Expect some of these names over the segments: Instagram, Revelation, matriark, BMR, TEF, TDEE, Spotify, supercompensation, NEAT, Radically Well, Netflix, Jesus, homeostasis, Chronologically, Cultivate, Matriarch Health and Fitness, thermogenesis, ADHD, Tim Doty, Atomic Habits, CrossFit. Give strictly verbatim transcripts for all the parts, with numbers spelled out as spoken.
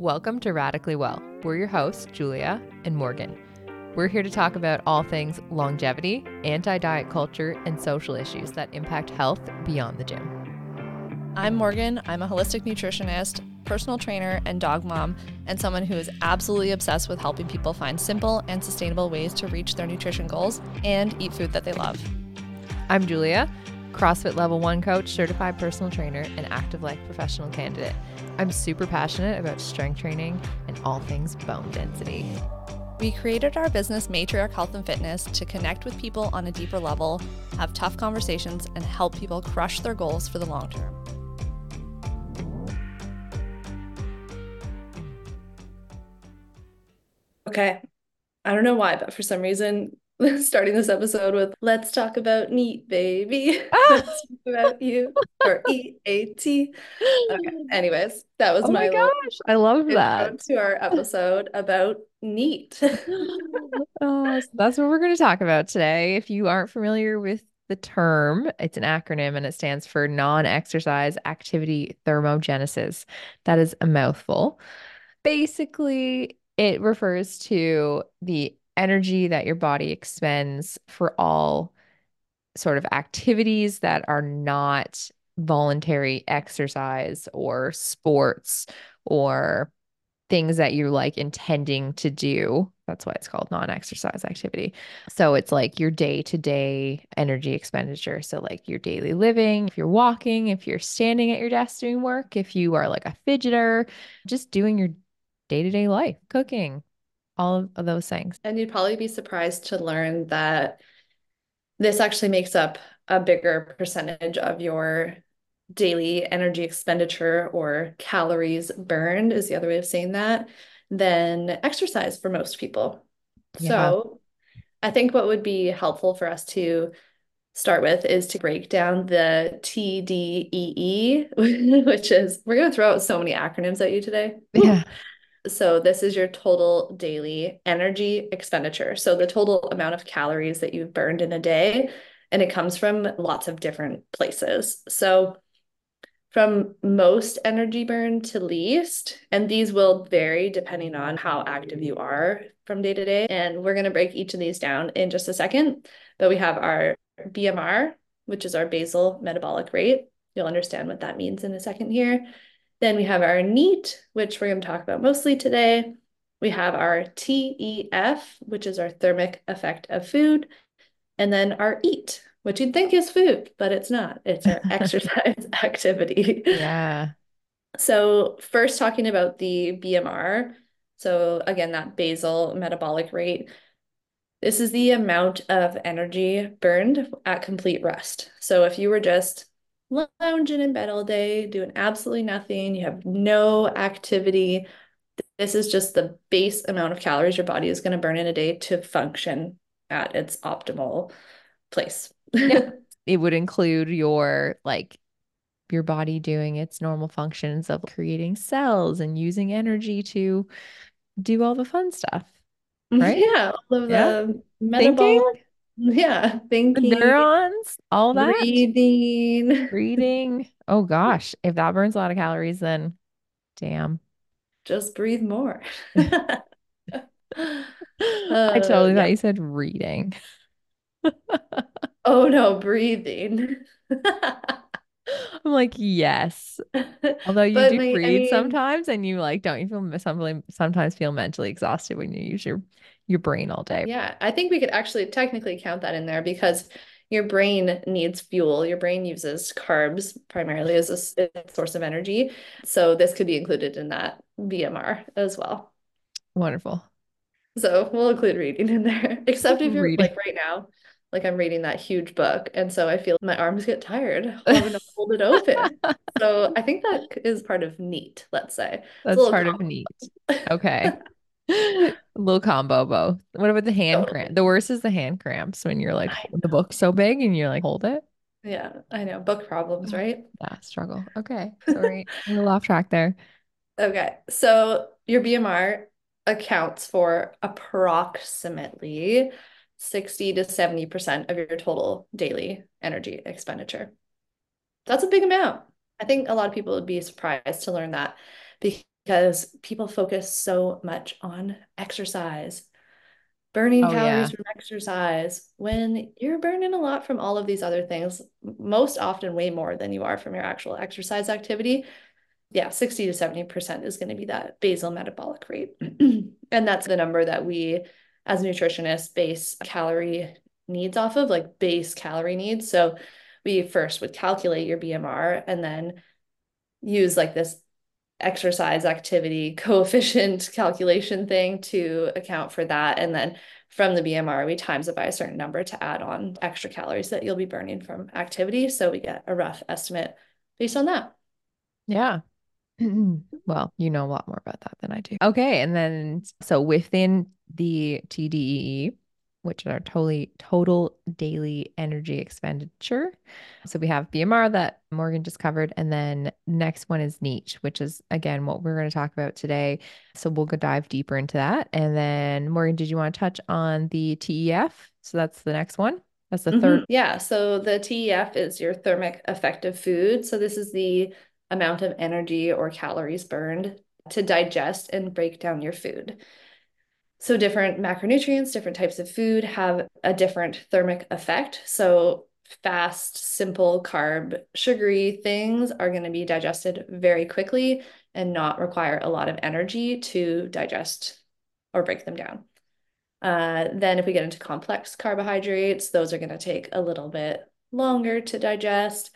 Welcome to Radically Well. We're your hosts, Julia and Morgan. We're here to talk about all things longevity, anti-diet culture, and social issues that impact health beyond the gym. I'm Morgan. I'm a holistic nutritionist, personal trainer, and dog mom, and someone who is absolutely obsessed with helping people find simple and sustainable ways to reach their nutrition goals and eat food that they love. I'm Julia, CrossFit Level one coach, certified personal trainer, and active life professional candidate. I'm super passionate about strength training and all things bone density. We created our business, Matriarch Health and Fitness, to connect with people on a deeper level, have tough conversations, and help people crush their goals for the long term. Okay. I don't know why, but for some reason, starting this episode with, let's talk about NEAT, baby. Ah! Let's talk about you, or E A T. Okay. Anyways, that was oh my, my gosh. I love that. To our episode about NEAT. Oh, so that's what we're going to talk about today. If you aren't familiar with the term, it's an acronym and it stands for non-exercise activity thermogenesis. That is a mouthful. Basically, it refers to the energy that your body expends for all sort of activities that are not voluntary exercise or sports or things that you're like intending to do. That's why it's called non-exercise activity. So it's like your day-to-day energy expenditure. So like your daily living, if you're walking, if you're standing at your desk doing work, if you are like a fidgeter, just doing your day-to-day life, cooking, all of those things. And you'd probably be surprised to learn that this actually makes up a bigger percentage of your daily energy expenditure, or calories burned is the other way of saying that, than exercise for most people. Yeah. So I think what would be helpful for us to start with is to break down the T D E E, which is, we're going to throw out so many acronyms at you today. Yeah. So this is your total daily energy expenditure. So the total amount of calories that you've burned in a day, and it comes from lots of different places. So from most energy burn to least, and these will vary depending on how active you are from day to day. And we're going to break each of these down in just a second, but we have our B M R, which is our basal metabolic rate. You'll understand what that means in a second here. Then we have our NEAT, which we're going to talk about mostly today. We have our T E F, which is our thermic effect of food. And then our EAT, which you'd think is food, but it's not. It's our exercise activity. Yeah. So first talking about the B M R. So again, that basal metabolic rate. This is the amount of energy burned at complete rest. So if you were just lounging in bed all day, doing absolutely nothing, you have no activity, this is just the base amount of calories your body is going to burn in a day to function at its optimal place. Yeah. It would include your, like, your body doing its normal functions of creating cells and using energy to do all the fun stuff, right? Yeah, all of yeah. the metabolic thinking. Yeah, thinking, the neurons, all that, breathing, breathing. Oh gosh, if that burns a lot of calories, then damn, just breathe more. uh, I totally yeah. thought you said reading. Oh no, breathing. I'm like, yes. Although you do like, breathe I mean, sometimes, and you like, don't you feel sometimes feel mentally exhausted when you use your your brain all day? Yeah, I think we could actually technically count that in there, because your brain needs fuel. Your brain uses carbs primarily as a source of energy. So this could be included in that B M R as well. Wonderful. So we'll include reading in there, except if you're reading. Like right now, like I'm reading that huge book, and so I feel my arms get tired. I'm going to hold it open. So I think that is part of NEAT, let's say. That's part combo. Of NEAT. Okay. A little combo, both. What about the hand totally. cramp? The worst is the hand cramps, when you're like, the book's so big and you're like, hold it. Yeah, I know. Book problems, right? Yeah, struggle. Okay. Sorry. I'm a little off track there. Okay. So your B M R accounts for approximately sixty to seventy percent of your total daily energy expenditure. That's a big amount. I think a lot of people would be surprised to learn that, because people focus so much on exercise, burning oh, calories yeah. from exercise, when you're burning a lot from all of these other things, most often way more than you are from your actual exercise activity. Yeah, sixty to seventy percent is going to be that basal metabolic rate. And that's the number that we as nutritionists base calorie needs off of, like base calorie needs. So we first would calculate your B M R and then use like this exercise activity coefficient calculation thing to account for that. And then from the B M R, we times it by a certain number to add on extra calories that you'll be burning from activity. So we get a rough estimate based on that. Yeah. Well, you know a lot more about that than I do. Okay. And then, so within the T D E E, which are totally total daily energy expenditure. So we have B M R that Morgan just covered. And then next one is NEAT, which is again, what we're going to talk about today. So we'll go dive deeper into that. And then Morgan, did you want to touch on the T E F? So that's the next one. That's the mm-hmm. third. Yeah. So the T E F is your thermic effective food. So this is the amount of energy or calories burned to digest and break down your food. So different macronutrients, different types of food have a different thermic effect. So fast, simple, carb, sugary things are going to be digested very quickly and not require a lot of energy to digest or break them down. Uh, then if we get into complex carbohydrates, those are going to take a little bit longer to digest.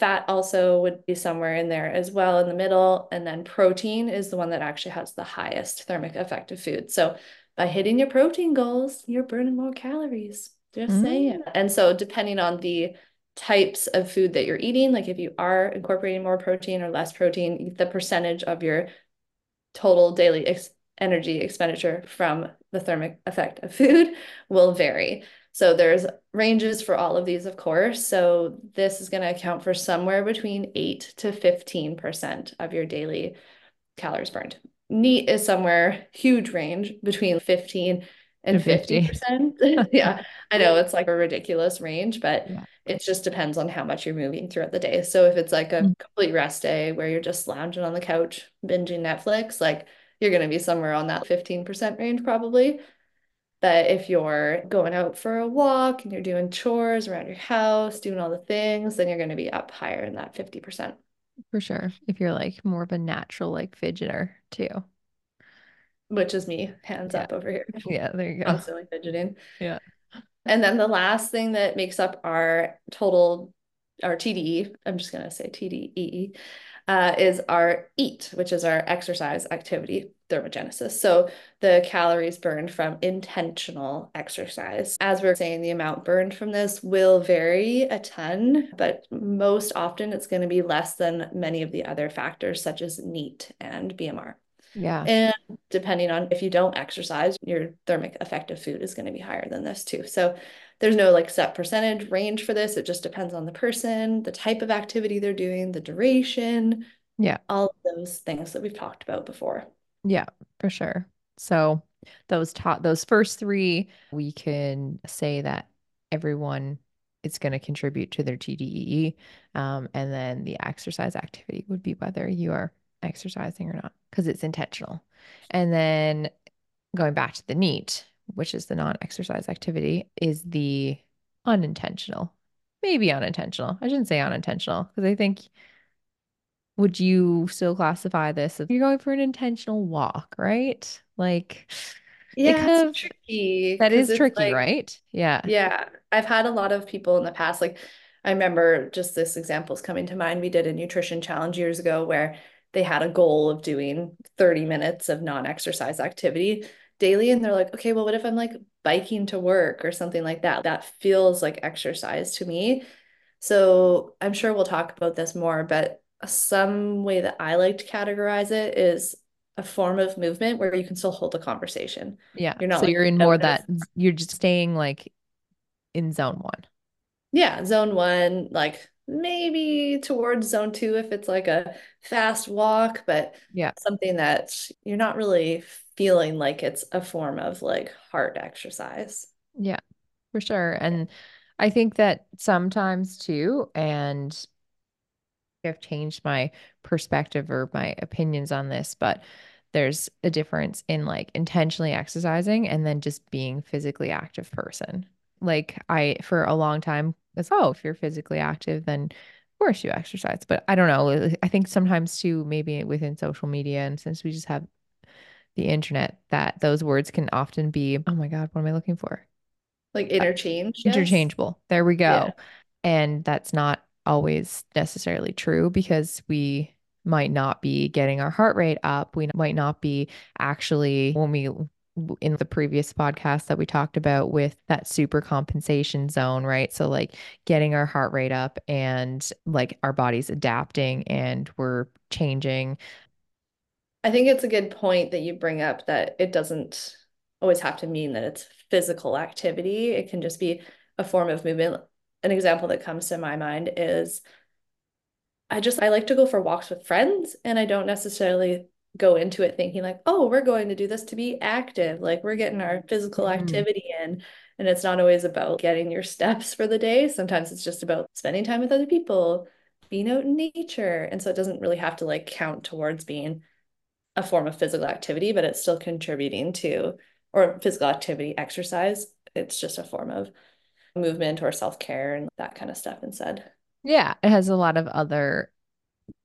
Fat also would be somewhere in there as well in the middle. And then protein is the one that actually has the highest thermic effective food. So by hitting your protein goals, you're burning more calories. Just mm-hmm. saying. And so depending on the types of food that you're eating, like if you are incorporating more protein or less protein, the percentage of your total daily ex- energy expenditure from the thermic effect of food will vary. So there's ranges for all of these, of course. So this is going to account for somewhere between eight to fifteen percent of your daily calories burned. NEAT is somewhere huge range between fifteen and fifty percent. Yeah, I know it's like a ridiculous range, but yeah. It just depends on how much you're moving throughout the day. So if it's like a mm-hmm. complete rest day where you're just lounging on the couch, binging Netflix, like you're going to be somewhere on that fifteen percent range probably. But if you're going out for a walk and you're doing chores around your house, doing all the things, then you're going to be up higher in that fifty percent. For sure. If you're like more of a natural, like fidgeter too. Which is me, hands yeah. up over here. Yeah, there you go. Constantly fidgeting. Yeah. And then the last thing that makes up our total, our T D E, I'm just going to say T D E E, uh, is our EAT, which is our exercise activity thermogenesis. So the calories burned from intentional exercise. As we're saying, the amount burned from this will vary a ton, but most often it's going to be less than many of the other factors, such as NEAT and B M R. Yeah. And depending on if you don't exercise, your thermic effective food is going to be higher than this too. So there's no like set percentage range for this. It just depends on the person, the type of activity they're doing, the duration. Yeah. All of those things that we've talked about before. Yeah, for sure. So those top, those first three, we can say that everyone is going to contribute to their T D E E. Um, and then the exercise activity would be whether you are exercising or not, because it's intentional. And then going back to the NEAT, which is the non-exercise activity, is the unintentional, maybe unintentional. I shouldn't say unintentional because I think... Would you still classify this as you're going for an intentional walk, right? Like, yeah, kind of, tricky. That is tricky, like, right? Yeah. Yeah. I've had a lot of people in the past, like, I remember just this example is coming to mind. We did a nutrition challenge years ago where they had a goal of doing thirty minutes of non-exercise activity daily. And they're like, okay, well, what if I'm like biking to work or something like that? That feels like exercise to me. So I'm sure we'll talk about this more, but some way that I like to categorize it is a form of movement where you can still hold a conversation. Yeah. You're not so like you're in more that you're just staying like in zone one. Yeah. Zone one, like maybe towards zone two, if it's like a fast walk, but yeah, something that you're not really feeling like it's a form of like hard exercise. Yeah, for sure. And I think that sometimes too, and I've changed my perspective or my opinions on this, but there's a difference in like intentionally exercising and then just being physically active person. Like I, for a long time, it's, oh, if you're physically active, then of course you exercise. But I don't know. I think sometimes too, maybe within social media, and since we just have the internet, that those words can often be, oh my God, what am I looking for? Like interchange. Uh, interchangeable. Yes. There we go. Yeah. And that's not always necessarily true, because we might not be getting our heart rate up. We might not be actually, when we, in the previous podcast that we talked about with that super compensation zone, right? So like getting our heart rate up and like our body's adapting and we're changing. I think it's a good point that you bring up, that it doesn't always have to mean that it's physical activity. It can just be a form of movement. An example that comes to my mind is I just, I like to go for walks with friends, and I don't necessarily go into it thinking like, oh, we're going to do this to be active. Like we're getting our physical activity mm-hmm. in. And it's not always about getting your steps for the day. Sometimes it's just about spending time with other people, being out in nature. And so it doesn't really have to like count towards being a form of physical activity, but it's still contributing to, or physical activity, exercise. It's just a form of movement or self-care and that kind of stuff instead. Yeah, it has a lot of other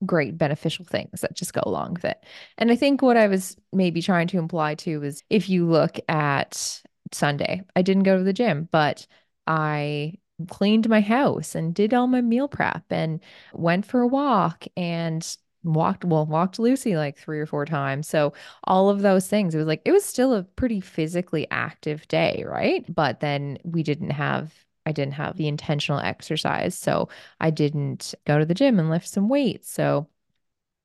great beneficial things that just go along with it. And I think what I was maybe trying to imply too is if you look at Sunday, I didn't go to the gym, but I cleaned my house and did all my meal prep and went for a walk and walked, well, walked Lucy like three or four times. So all of those things, it was like, it was still a pretty physically active day, right? But then we didn't have, I didn't have the intentional exercise. So I didn't go to the gym and lift some weights. So,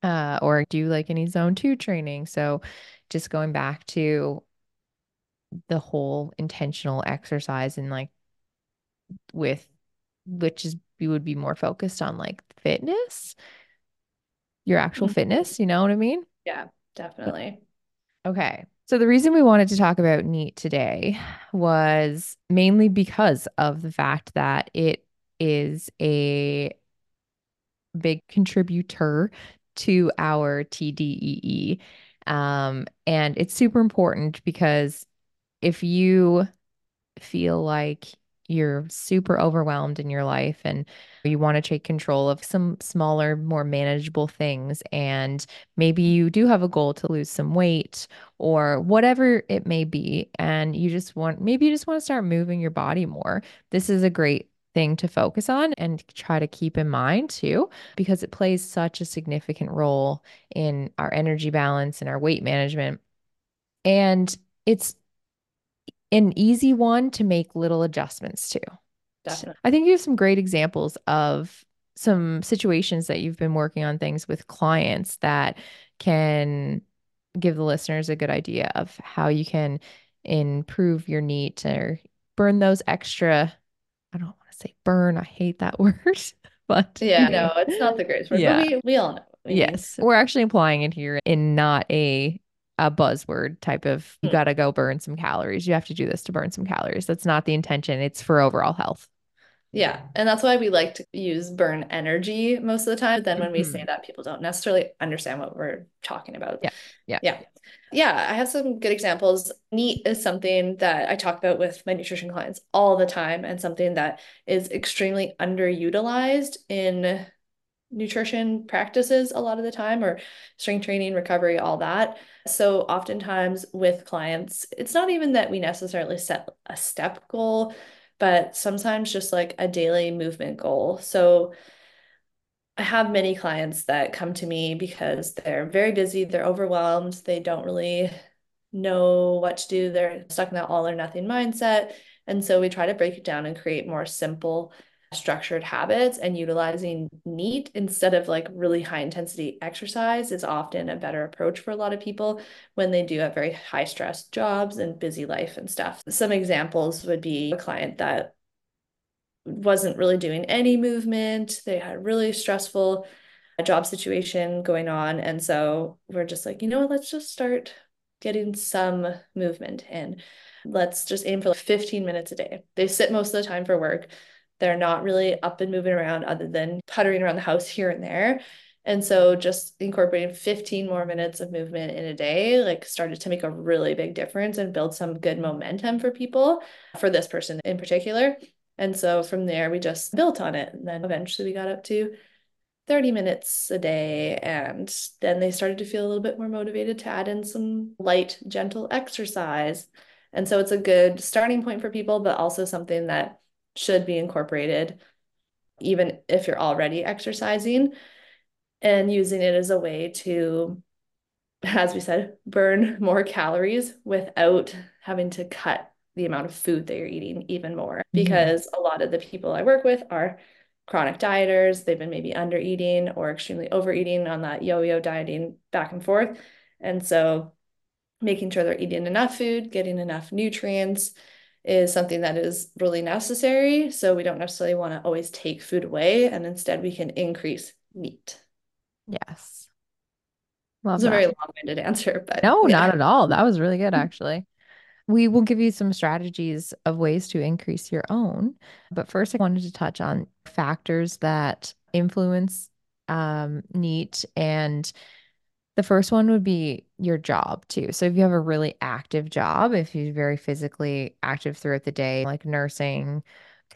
uh, or do like any zone two training. So just going back to the whole intentional exercise and like with, which is, you would be more focused on like fitness, your actual mm-hmm. fitness, you know what I mean? Yeah, definitely. Okay. So the reason we wanted to talk about NEAT today was mainly because of the fact that it is a big contributor to our T D E E. Um, and it's super important because if you feel like you're super overwhelmed in your life and you want to take control of some smaller, more manageable things. And maybe you do have a goal to lose some weight or whatever it may be. And you just want, maybe you just want to start moving your body more. This is a great thing to focus on and try to keep in mind too, because it plays such a significant role in our energy balance and our weight management. And it's an easy one to make little adjustments to. Definitely. I think you have some great examples of some situations that you've been working on things with clients that can give the listeners a good idea of how you can improve your NEAT or burn those extra, I don't want to say burn, I hate that word, but yeah, no, it's not the greatest word. Yeah. We, we all know. We yes. Mean. We're actually applying it here in not a a buzzword type of, you got to go burn some calories. You have to do this to burn some calories. That's not the intention. It's for overall health. Yeah. And that's why we like to use burn energy most of the time. But then when mm-hmm. we say that, people don't necessarily understand what we're talking about. Yeah. Yeah. Yeah. Yeah. I have some good examples. NEAT is something that I talk about with my nutrition clients all the time, and something that is extremely underutilized in nutrition practices a lot of the time, or strength training, recovery, all that. So oftentimes with clients, it's not even that we necessarily set a step goal, but sometimes just like a daily movement goal. So I have many clients that come to me because they're very busy, they're overwhelmed, they don't really know what to do, they're stuck in that all or nothing mindset. And so we try to break it down and create more simple structured habits, and utilizing NEAT instead of like really high intensity exercise is often a better approach for a lot of people when they do have very high stress jobs and busy life and stuff. Some examples would be a client that wasn't really doing any movement. They had a really stressful job situation going on. And so we're just like, you know what, let's just start getting some movement in. Let's just aim for like fifteen minutes a day. They sit most of the time for work. They're not really up and moving around other than puttering around the house here and there. And so just incorporating fifteen more minutes of movement in a day, like, started to make a really big difference and build some good momentum for people, for this person in particular. And so from there, we just built on it. And then eventually we got up to thirty minutes a day. And then they started to feel a little bit more motivated to add in some light, gentle exercise. And so it's a good starting point for people, but also something that should be incorporated, even if you're already exercising, and using it as a way to, as we said, burn more calories without having to cut the amount of food that you're eating even more. Because mm-hmm. a lot of the people I work with are chronic dieters. They've been maybe under eating or extremely overeating on that yo-yo dieting back and forth. And so making sure they're eating enough food, getting enough nutrients is something that is really necessary. So we don't necessarily want to always take food away, and instead we can increase NEAT. Yes. Love that. It's a very long-winded answer, but no, yeah. Not at all. That was really good, actually. We will give you some strategies of ways to increase your own. But first, I wanted to touch on factors that influence um, NEAT. And the first one would be your job too. So if you have a really active job, if you're very physically active throughout the day, like nursing,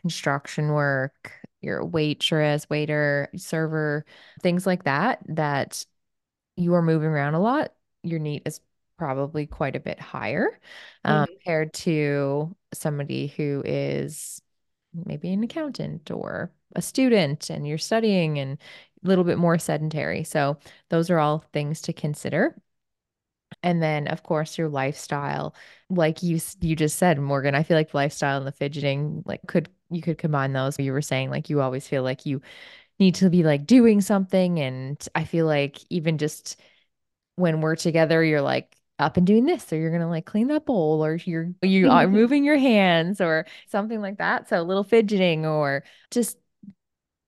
construction work, your waitress, waiter, server, things like that, that you are moving around a lot, your NEAT is probably quite a bit higher um, mm-hmm. compared to somebody who is maybe an accountant or a student and you're studying and a little bit more sedentary. So those are all things to consider. And then, of course, your lifestyle, like you you just said, Morgan, I feel like lifestyle and the fidgeting, like could you could combine those. You were saying, like, you always feel like you need to be like doing something. And I feel like even just when we're together, you're like up and doing this, or you're going to like clean that bowl, or you're, you are moving your hands or something like that. So a little fidgeting or just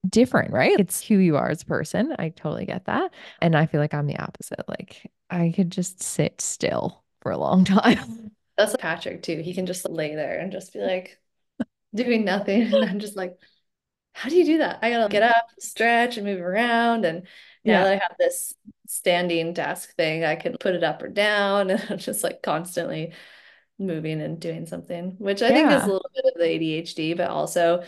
different, right? It's who you are as a person. I totally get that. And I feel like I'm the opposite. Like I could just sit still for a long time. That's Patrick too. He can just lay there and just be like doing nothing. And I'm just like, how do you do that? I gotta get up, stretch and move around. And now yeah. that I have this standing desk thing, I can put it up or down, and I'm just like constantly moving and doing something, which I yeah. think is a little bit of the A D H D, but also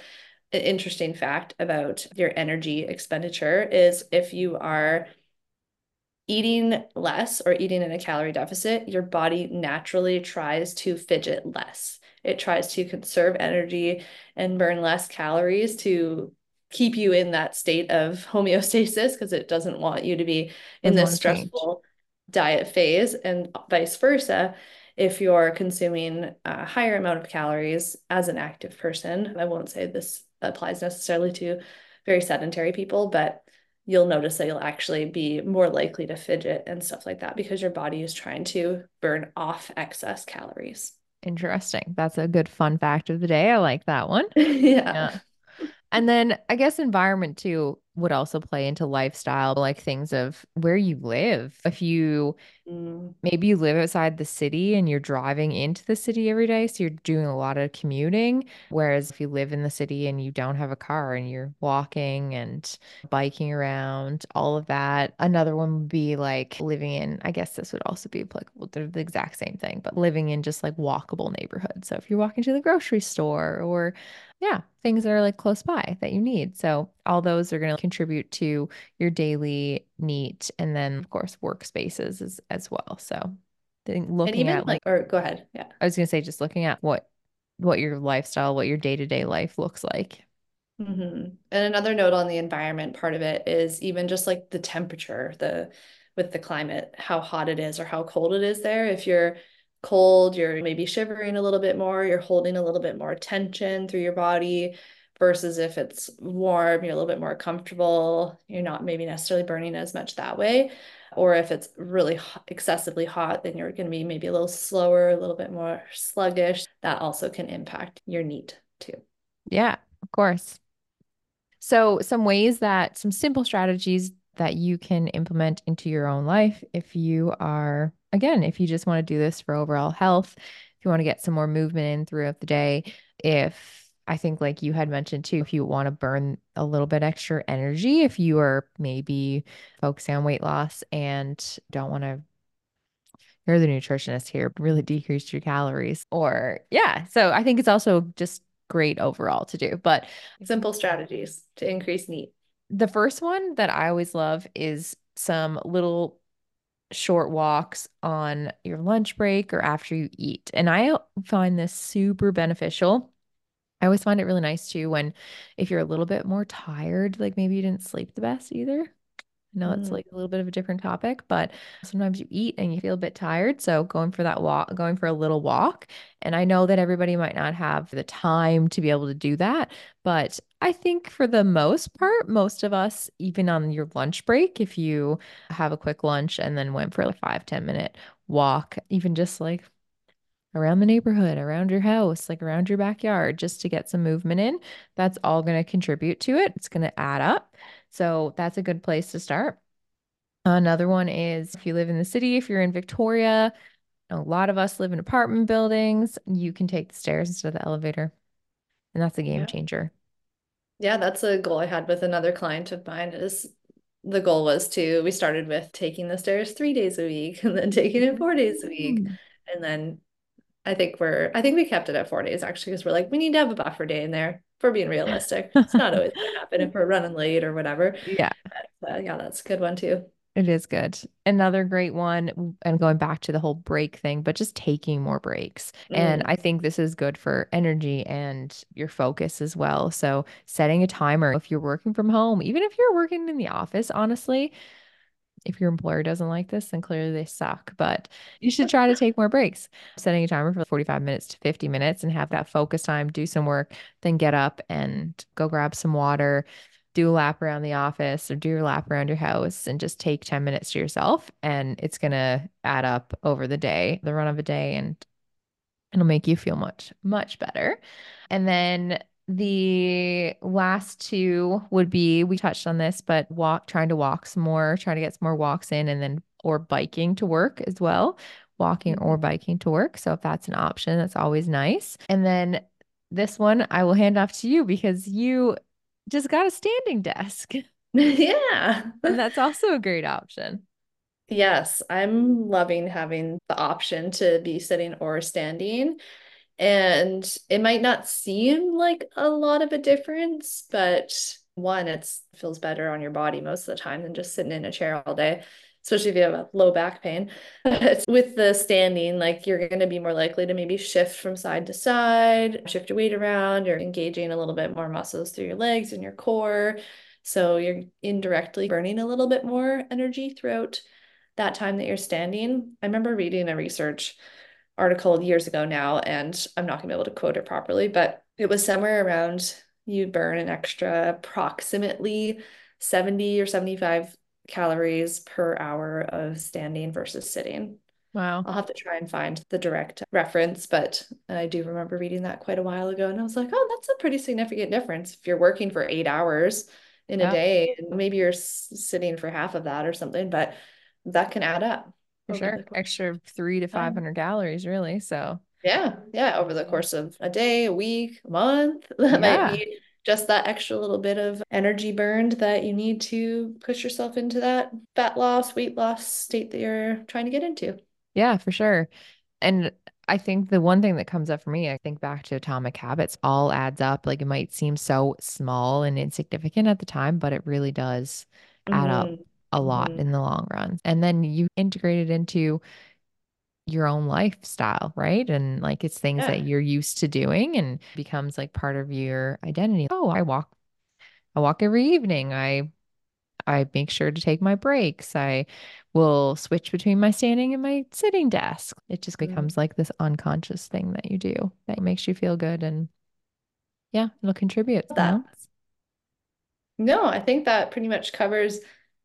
an interesting fact about your energy expenditure is if you are eating less or eating in a calorie deficit, your body naturally tries to fidget less. It tries to conserve energy and burn less calories to keep you in that state of homeostasis, because it doesn't want you to be in this stressful diet phase. And vice versa, if you're consuming a higher amount of calories as an active person, I won't say this applies necessarily to very sedentary people, but you'll notice that you'll actually be more likely to fidget and stuff like that, because your body is trying to burn off excess calories. Interesting. That's a good fun fact of the day. I like that one. yeah. yeah. And then I guess environment too would also play into lifestyle, like things of where you live. If you mm. maybe you live outside the city and you're driving into the city every day, so you're doing a lot of commuting. Whereas if you live in the city and you don't have a car and you're walking and biking around, all of that. Another one would be like living in, I guess this would also be applicable to the exact same thing, but living in just like walkable neighborhoods. So if you're walking to the grocery store or yeah, things that are like close by that you need. So all those are going to contribute to your daily NEAT. And then of course, workspaces as, as well. So looking and even at like, or go ahead. Yeah. I was going to say, just looking at what, what your lifestyle, what your day-to-day life looks like. Mm-hmm. And another note on the environment part of it is even just like the temperature, the, with the climate, how hot it is or how cold it is there. If you're cold, you're maybe shivering a little bit more, you're holding a little bit more tension through your body, versus if it's warm, you're a little bit more comfortable, you're not maybe necessarily burning as much that way. Or if it's really hot, excessively hot, then you're going to be maybe a little slower, a little bit more sluggish. That also can impact your NEAT too. Yeah, of course. So some ways that, some simple strategies that you can implement into your own life if you are, again, if you just want to do this for overall health, if you want to get some more movement in throughout the day, if I think like you had mentioned too, if you want to burn a little bit extra energy, if you are maybe focusing on weight loss and don't want to, you're the nutritionist here, really decrease your calories or yeah. So I think it's also just great overall to do, but simple strategies to increase NEAT. The first one that I always love is some little short walks on your lunch break or after you eat. And I find this super beneficial. I always find it really nice too when, if you're a little bit more tired, like maybe you didn't sleep the best either. I know it's like a little bit of a different topic, but sometimes you eat and you feel a bit tired. So going for that walk, going for a little walk. And I know that everybody might not have the time to be able to do that, but I think for the most part, most of us, even on your lunch break, if you have a quick lunch and then went for a five, ten minute walk, even just like around the neighborhood, around your house, like around your backyard, just to get some movement in, that's all going to contribute to it. It's going to add up. So that's a good place to start. Another one is if you live in the city, if you're in Victoria, a lot of us live in apartment buildings, you can take the stairs instead of the elevator. And that's a game yeah. changer. Yeah, that's a goal I had with another client of mine. Is the goal was to, we started with taking the stairs three days a week and then taking it four days a week. And then I think we're, I think we kept it at four days actually, because we're like, we need to have a buffer day in there. If we're being realistic. It's not always going to happen if we're running late or whatever. Yeah. But, uh, yeah, that's a good one too. It is good. Another great one, and going back to the whole break thing, but just taking more breaks. Mm. And I think this is good for energy and your focus as well. So setting a timer, if you're working from home, even if you're working in the office, honestly, if your employer doesn't like this, then clearly they suck, but you should try to take more breaks, setting a timer for forty-five minutes to fifty minutes and have that focus time, do some work, then get up and go grab some water, do a lap around the office or do your lap around your house and just take ten minutes to yourself. And it's going to add up over the day, the run of a day, and it'll make you feel much, much better. And then the last two would be, we touched on this, but walk, trying to walk some more, trying to get some more walks in, and then, or biking to work as well, walking or biking to work. So if that's an option, that's always nice. And then this one I will hand off to you because you just got a standing desk. Yeah. And that's also a great option. Yes. I'm loving having the option to be sitting or standing. And it might not seem like a lot of a difference, but one, it feels better on your body most of the time than just sitting in a chair all day, especially if you have a low back pain. But with the standing, like you're going to be more likely to maybe shift from side to side, shift your weight around, you're engaging a little bit more muscles through your legs and your core. So you're indirectly burning a little bit more energy throughout that time that you're standing. I remember reading a research article years ago now, and I'm not gonna be able to quote it properly, but it was somewhere around you burn an extra approximately seventy or seventy-five calories per hour of standing versus sitting. Wow. I'll have to try and find the direct reference, but I do remember reading that quite a while ago, and I was like, oh, that's a pretty significant difference. If you're working for eight hours in yeah. a day, and maybe you're sitting for half of that or something, but that can add up. For sure. Extra three to five hundred um, calories really. So yeah. Yeah. Over the course of a day, a week, a month, that yeah. might be just that extra little bit of energy burned that you need to push yourself into that fat loss, weight loss state that you're trying to get into. Yeah, for sure. And I think the one thing that comes up for me, I think back to Atomic Habits, all adds up. Like it might seem so small and insignificant at the time, but it really does add mm-hmm. up a lot mm-hmm. in the long run. And then you integrate it into your own lifestyle, right? And like, it's things yeah. that you're used to doing and becomes like part of your identity. Oh, I walk, I walk every evening. I, I make sure to take my breaks. I will switch between my standing and my sitting desk. It just becomes mm-hmm. like this unconscious thing that you do that makes you feel good. And yeah, it'll contribute. That. No, I think that pretty much covers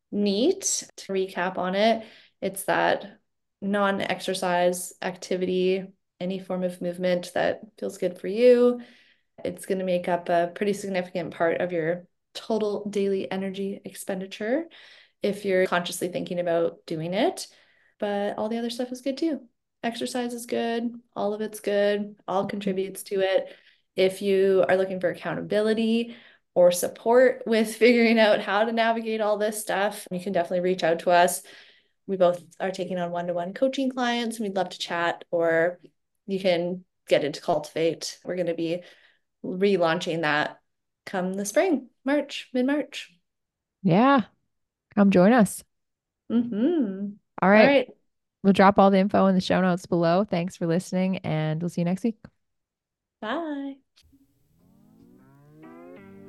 NEAT. To recap on it, it's that non-exercise activity, any form of movement that feels good for you. It's going to make up a pretty significant part of your total daily energy expenditure if you're consciously thinking about doing it. But all the other stuff is good too. Exercise is good. All of it's good. All contributes to it. If you are looking for accountability or support with figuring out how to navigate all this stuff, you can definitely reach out to us. We both are taking on one-to-one coaching clients, and we'd love to chat, or you can get into Cultivate. We're going to be relaunching that come the spring, March, mid-March. Yeah. Come join us. Mm-hmm. All right. All right. We'll drop all the info in the show notes below. Thanks for listening, and we'll see you next week. Bye.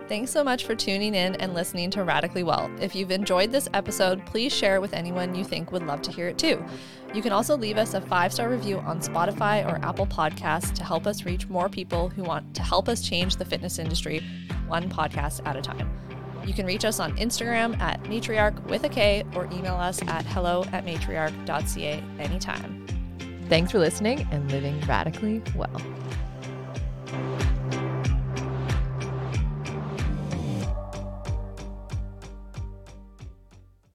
Thanks so much for tuning in and listening to Radically Well. If you've enjoyed this episode, please share with anyone you think would love to hear it too. You can also leave us a five-star review on Spotify or Apple Podcasts to help us reach more people who want to help us change the fitness industry one podcast at a time. You can reach us on Instagram at Matriarch with a K, or email us at hello at matriarch.ca anytime. Thanks for listening and living radically well.